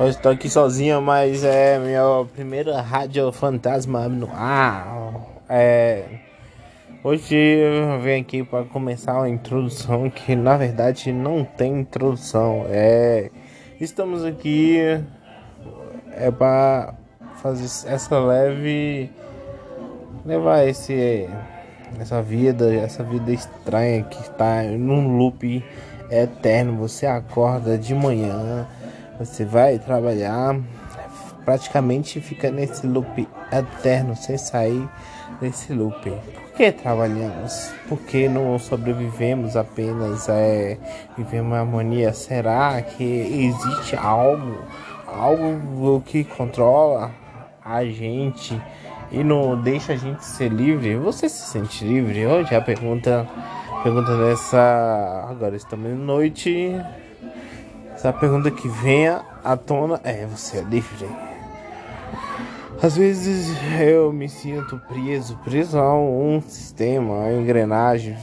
Eu estou aqui sozinho, mas é minha primeira Rádio Fantasma no ar. Hoje eu vim aqui para começar uma introdução que na verdade não tem introdução. Estamos aqui para fazer essa leve, levar essa vida estranha que está num loop eterno. Você acorda de manhã, você vai trabalhar, praticamente fica nesse loop eterno, sem sair desse loop. Por que trabalhamos? Por que não sobrevivemos apenas vivemos a harmonia? Será que existe algo que controla a gente e não deixa a gente ser livre? Você se sente livre? Hoje a pergunta dessa... Agora estamos de noite. Essa pergunta que vem à tona é: você é livre? Às vezes eu me sinto preso a um sistema, a engrenagem,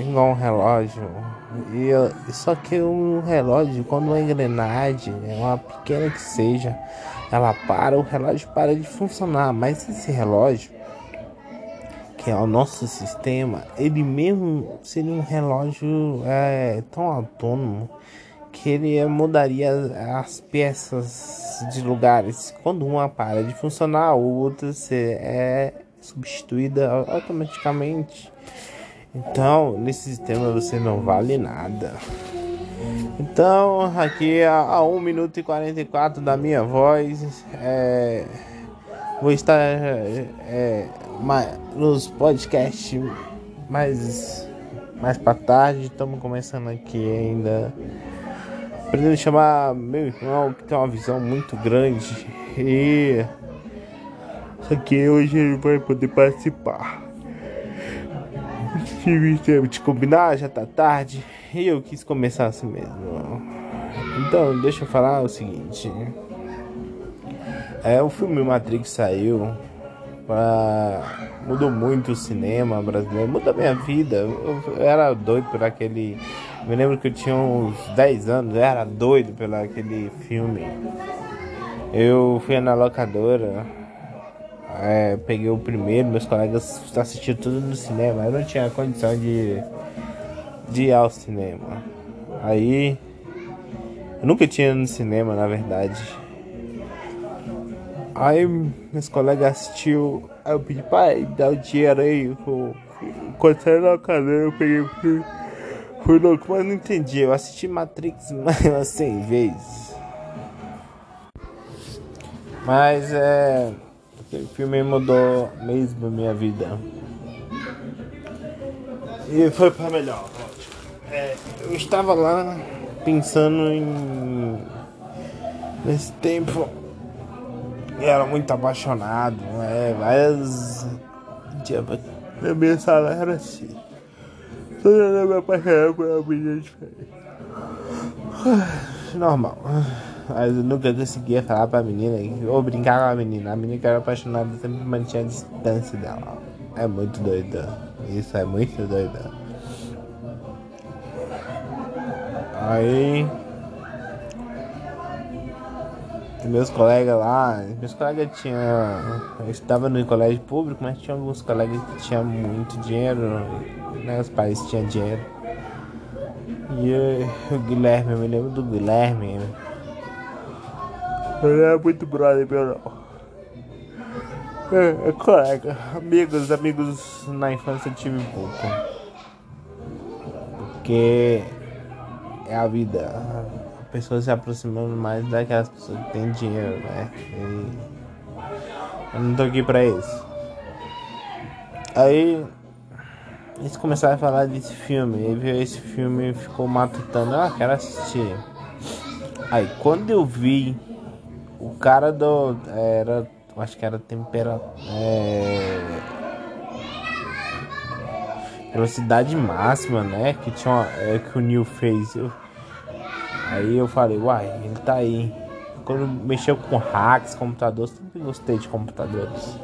igual um relógio. Só que um relógio, quando uma engrenagem, uma pequena que seja, ela para, o relógio para de funcionar. Mas esse relógio, que é o nosso sistema, ele mesmo seria um relógio tão autônomo que ele mudaria as peças de lugares. Quando uma para de funcionar, a outra é substituída automaticamente. Então, nesse sistema você não vale nada. Então, aqui a 1 minuto e 44 da minha voz, vou estar nos podcasts mais para tarde. Estamos começando aqui ainda. Pretendo chamar meu irmão, que tem uma visão muito grande, e só que hoje ele vai poder participar. Tive de combinar, já tá tarde, e eu quis começar assim mesmo. Então, deixa eu falar o seguinte: o filme Matrix saiu, mudou muito o cinema brasileiro, mudou a minha vida. Eu era doido por aquele... Me lembro que eu tinha uns 10 anos, eu era doido pelo aquele filme. Eu fui na locadora, peguei o primeiro, meus colegas assistiram tudo no cinema. Eu não tinha condição de ir ao cinema. Aí, eu nunca tinha ido no cinema, na verdade. Aí, meus colegas assistiram, aí eu pedi, pai, dá o dinheiro aí. Quando saiu na locadora, eu peguei o filme. Fui louco, mas não entendi. Eu assisti Matrix umas 100 vezes. Mas aquele filme mudou mesmo a minha vida. E foi pra melhor. Eu estava lá pensando nesse tempo. Eu era muito apaixonado. Vários dias na minha sala era assim. Eu me apaixonei por uma menina diferente. Normal. Mas eu nunca conseguia falar pra menina ou brincar com a menina. A menina que era apaixonada sempre mantinha a distância dela. É muito doida. Isso é muito doida. Aí... Meus colegas tinham... Eu estava no colégio público, mas tinha alguns colegas que tinham muito dinheiro, né? Os pais tinham dinheiro. E o Guilherme, eu me lembro do Guilherme. Ele era muito brother, meu não. Colega, amigos na infância eu tive pouco. Porque é a vida. Pessoas se aproximando mais daquelas pessoas que têm dinheiro, né? E eu não tô aqui pra isso. Aí eles começaram a falar desse filme, ele viu esse filme e ficou matutando. Ah, quero assistir. Aí quando eu vi, o cara do... acho que era temperatura... velocidade máxima, né? Que tinha que o Neil fez. Aí eu falei, uai, ele tá aí. Quando mexeu com hacks, computadores, sempre gostei de computadores.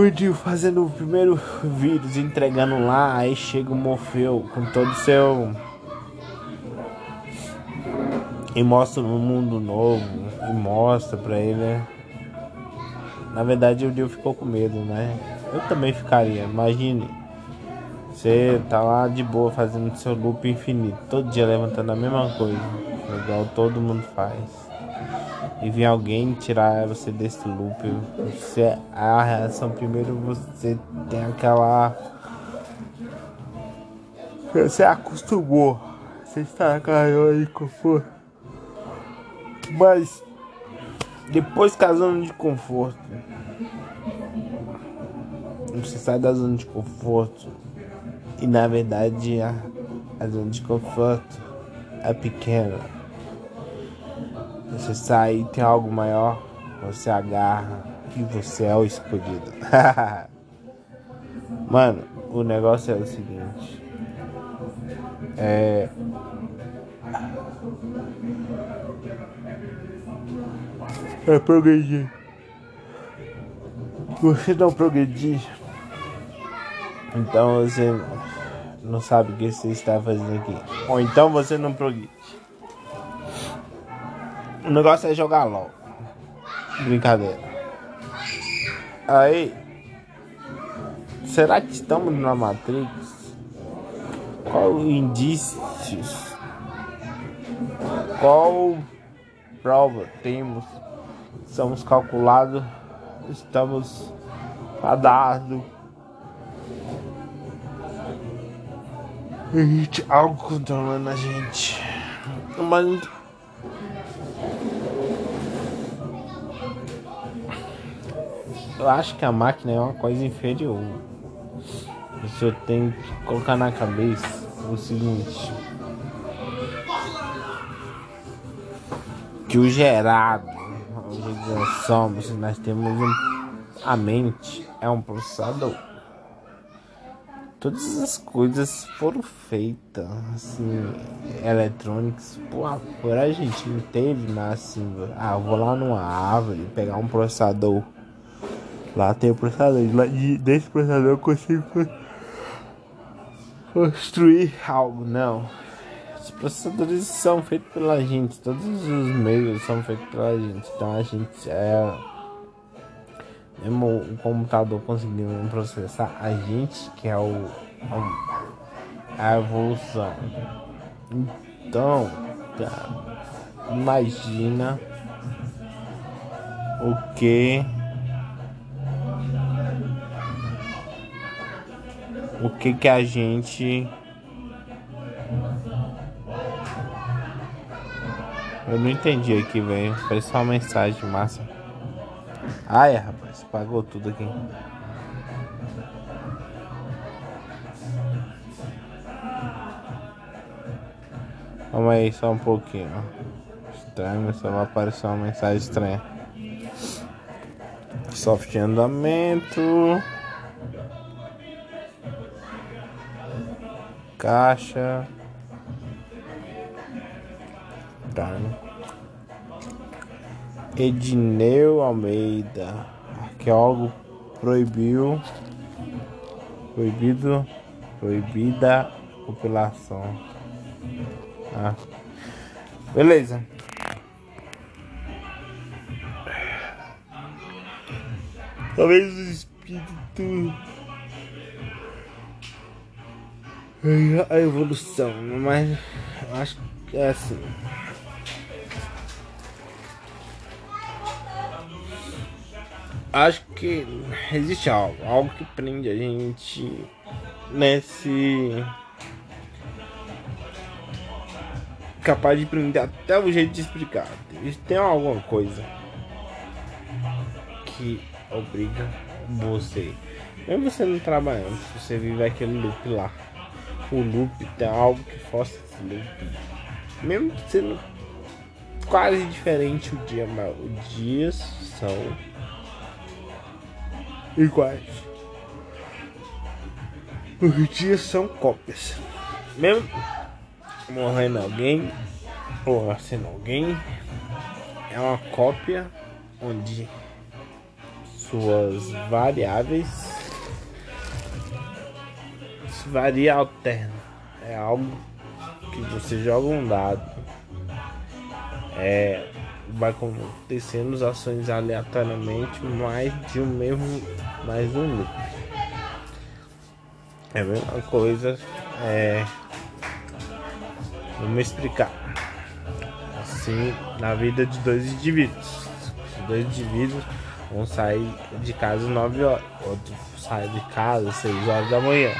o Neil fazendo o primeiro vírus, entregando lá, aí chega o Morfeu com todo o seu... E mostra um mundo novo, e mostra pra ele, né? Na verdade o Neil ficou com medo, né? Eu também ficaria, imagine. Você tá lá de boa fazendo seu loop infinito, todo dia levantando a mesma coisa, igual todo mundo faz. E vem alguém tirar você desse loop, você, a reação primeiro, você tem aquela... Você acostumou, você está naquela aí conforto. Mas depois que a zona de conforto, você sai da zona de conforto e na verdade a zona de conforto é pequena. Você sai e tem algo maior, você agarra e você é o escolhido. Mano, o negócio é o seguinte. É progredir. Você não progredir, então você não sabe o que você está fazendo aqui. Ou então você não progride. O negócio é jogar LOL. Brincadeira. Aí, será que estamos na Matrix? Qual indícios? Qual prova temos? Estamos calculados, estamos fadados. Existe algo controlando a gente. Mas... eu acho que a máquina é uma coisa inferior. Você tem que colocar na cabeça o seguinte: que o gerado, somos, nós temos a mente, é um processador. Todas essas coisas foram feitas assim, eletrônicos por a gente. Não teve nada assim, vou lá numa árvore pegar um processador, lá tem o processador, e desse processador eu consigo construir algo. Não, os processadores são feitos pela gente, todos os meios são feitos pela gente. Então a gente é... mesmo o computador conseguindo processar, a gente que é a evolução. Então, cara, imagina o que... o que que a gente... Eu não entendi aqui, velho. Parece só uma mensagem massa. Ah, é, rapaz. Pagou tudo aqui. Calma aí, só um pouquinho. Estranho, só vai aparecer uma mensagem estranha. Soft de andamento. Caixa. Edneu Almeida, arqueólogo, proibida população. Ah, beleza. Talvez o espírito, a evolução, mas acho que é assim. Acho que existe algo que prende a gente nesse... capaz de prender até o jeito de explicar. Tem alguma coisa que obriga você, mesmo você não trabalhando, você vive aquele loop lá. O loop tem algo que força esse loop, mesmo sendo quase diferente o dia, mas os dias são iguais. Os dias são cópias. Mesmo morrendo alguém ou nascendo alguém, é uma cópia onde suas variáveis. Isso varia alterna. É algo que você joga um dado. Vai acontecendo as ações aleatoriamente mais de um loop. É a mesma coisa. Vamos explicar. Assim, na vida de dois indivíduos. Os dois indivíduos vão sair de casa às 9 horas. Outro sai de casa às 6 horas da manhã.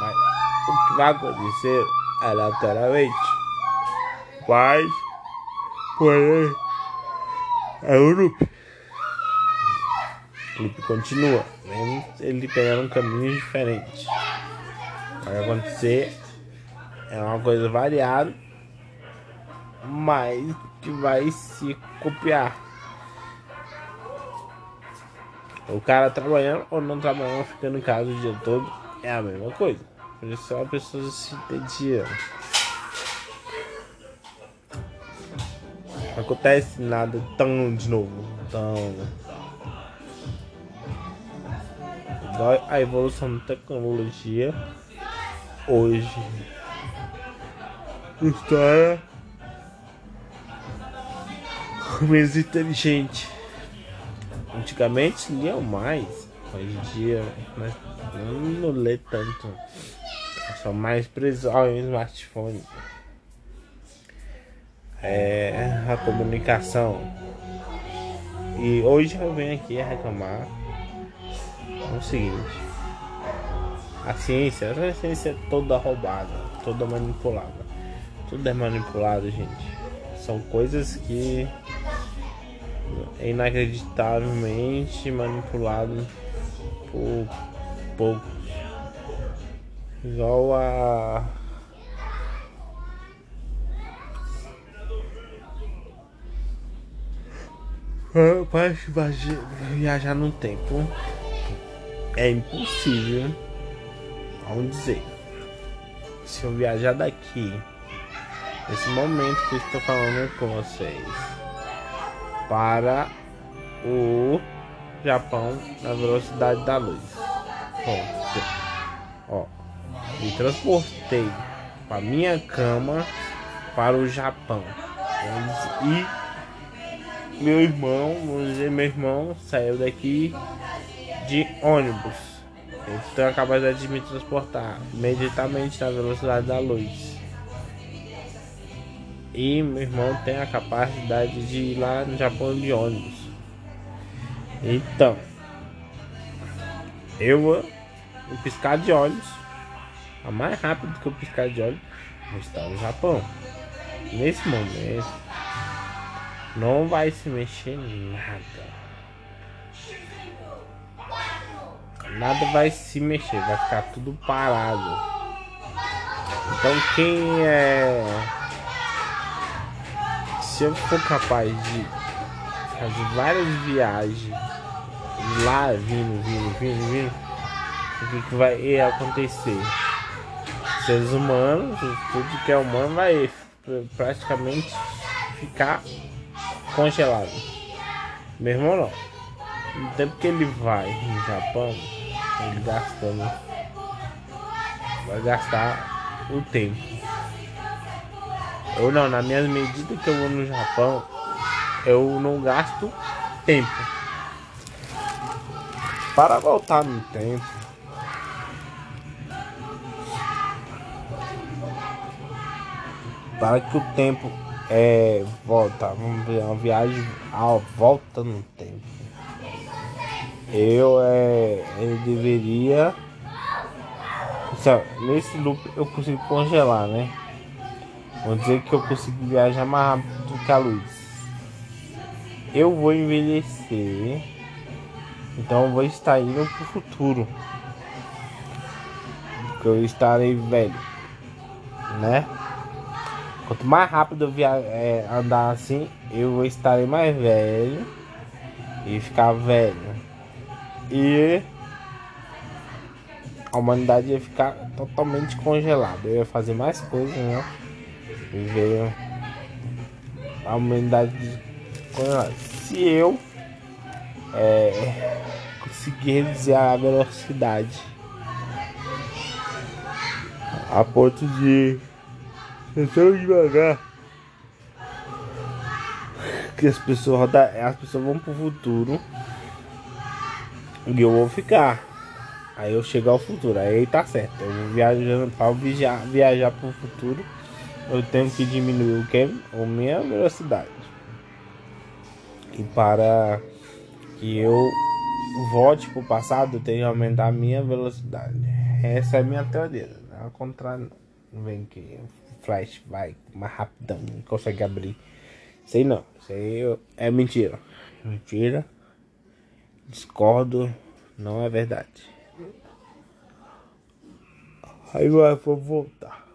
Mas o que vai acontecer aleatoriamente? Vai, porém, é o loop. O loop continua, mesmo ele pegando um caminho diferente. Vai acontecer, é uma coisa variada, mas que vai se copiar. O cara trabalhando ou não trabalhando, ficando em casa o dia todo, é a mesma coisa. Por isso a pessoa se entediando. Não acontece nada tão de novo, tão... Igual a evolução da tecnologia hoje está mais inteligente. Antigamente liam mais, hoje em dia mas não lê tanto, só mais preso ao smartphone. A comunicação. E hoje eu venho aqui a reclamar o seguinte: a ciência é toda roubada, toda manipulada. Tudo é manipulado, gente. São coisas que é inacreditavelmente manipulado por poucos. Igual a para viajar no tempo é impossível. Vamos dizer, se eu viajar daqui, nesse momento que eu estou falando com vocês, para o Japão na velocidade da luz, me transportei para minha cama para o Japão, e meu irmão saiu daqui de ônibus. Ele tem a capacidade de me transportar imediatamente na velocidade da luz. E meu irmão tem a capacidade de ir lá no Japão de ônibus. Então, eu vou piscar de olhos. A mais rápido que eu piscar de olhos, vou estar no Japão. Nesse momento não vai se mexer nada, vai se mexer, vai ficar tudo parado. Então quem é, se eu for capaz de fazer várias viagens lá, vindo, o que vai acontecer? Seres humanos, tudo que é humano vai praticamente ficar congelado. Meu irmão não. No tempo que ele vai no Japão, ele vai gastar o tempo. Eu não, na minha medida que eu vou no Japão, eu não gasto tempo. Para voltar no tempo, para que o tempo volta, vamos ver, uma viagem à volta no tempo. Ele deveria, sabe, nesse loop eu consigo congelar, né? Vamos dizer que eu consigo viajar mais rápido do que a luz. Eu vou envelhecer, então eu vou estar indo pro futuro, porque eu estarei velho, né? Quanto mais rápido eu andar assim, eu vou estar mais velho e ficar velho. E a humanidade ia ficar totalmente congelada. Eu ia fazer mais coisas, né? Viver a humanidade congelada. Se eu conseguir reduzir a velocidade a ponto de ser tão devagar que as pessoas vão pro futuro e eu vou ficar. Aí eu chego ao futuro, aí tá certo. Eu vou viajando para viajar pro futuro. Eu tenho que diminuir a minha velocidade. E para que eu volte pro passado, eu tenho que aumentar a minha velocidade. Essa é a minha teoria. Ao contrário, vem que o flash vai mais rapidão, não consegue abrir. Sei não, isso aí é mentira. Mentira. Discordo, não é verdade. Aí vai, vou voltar.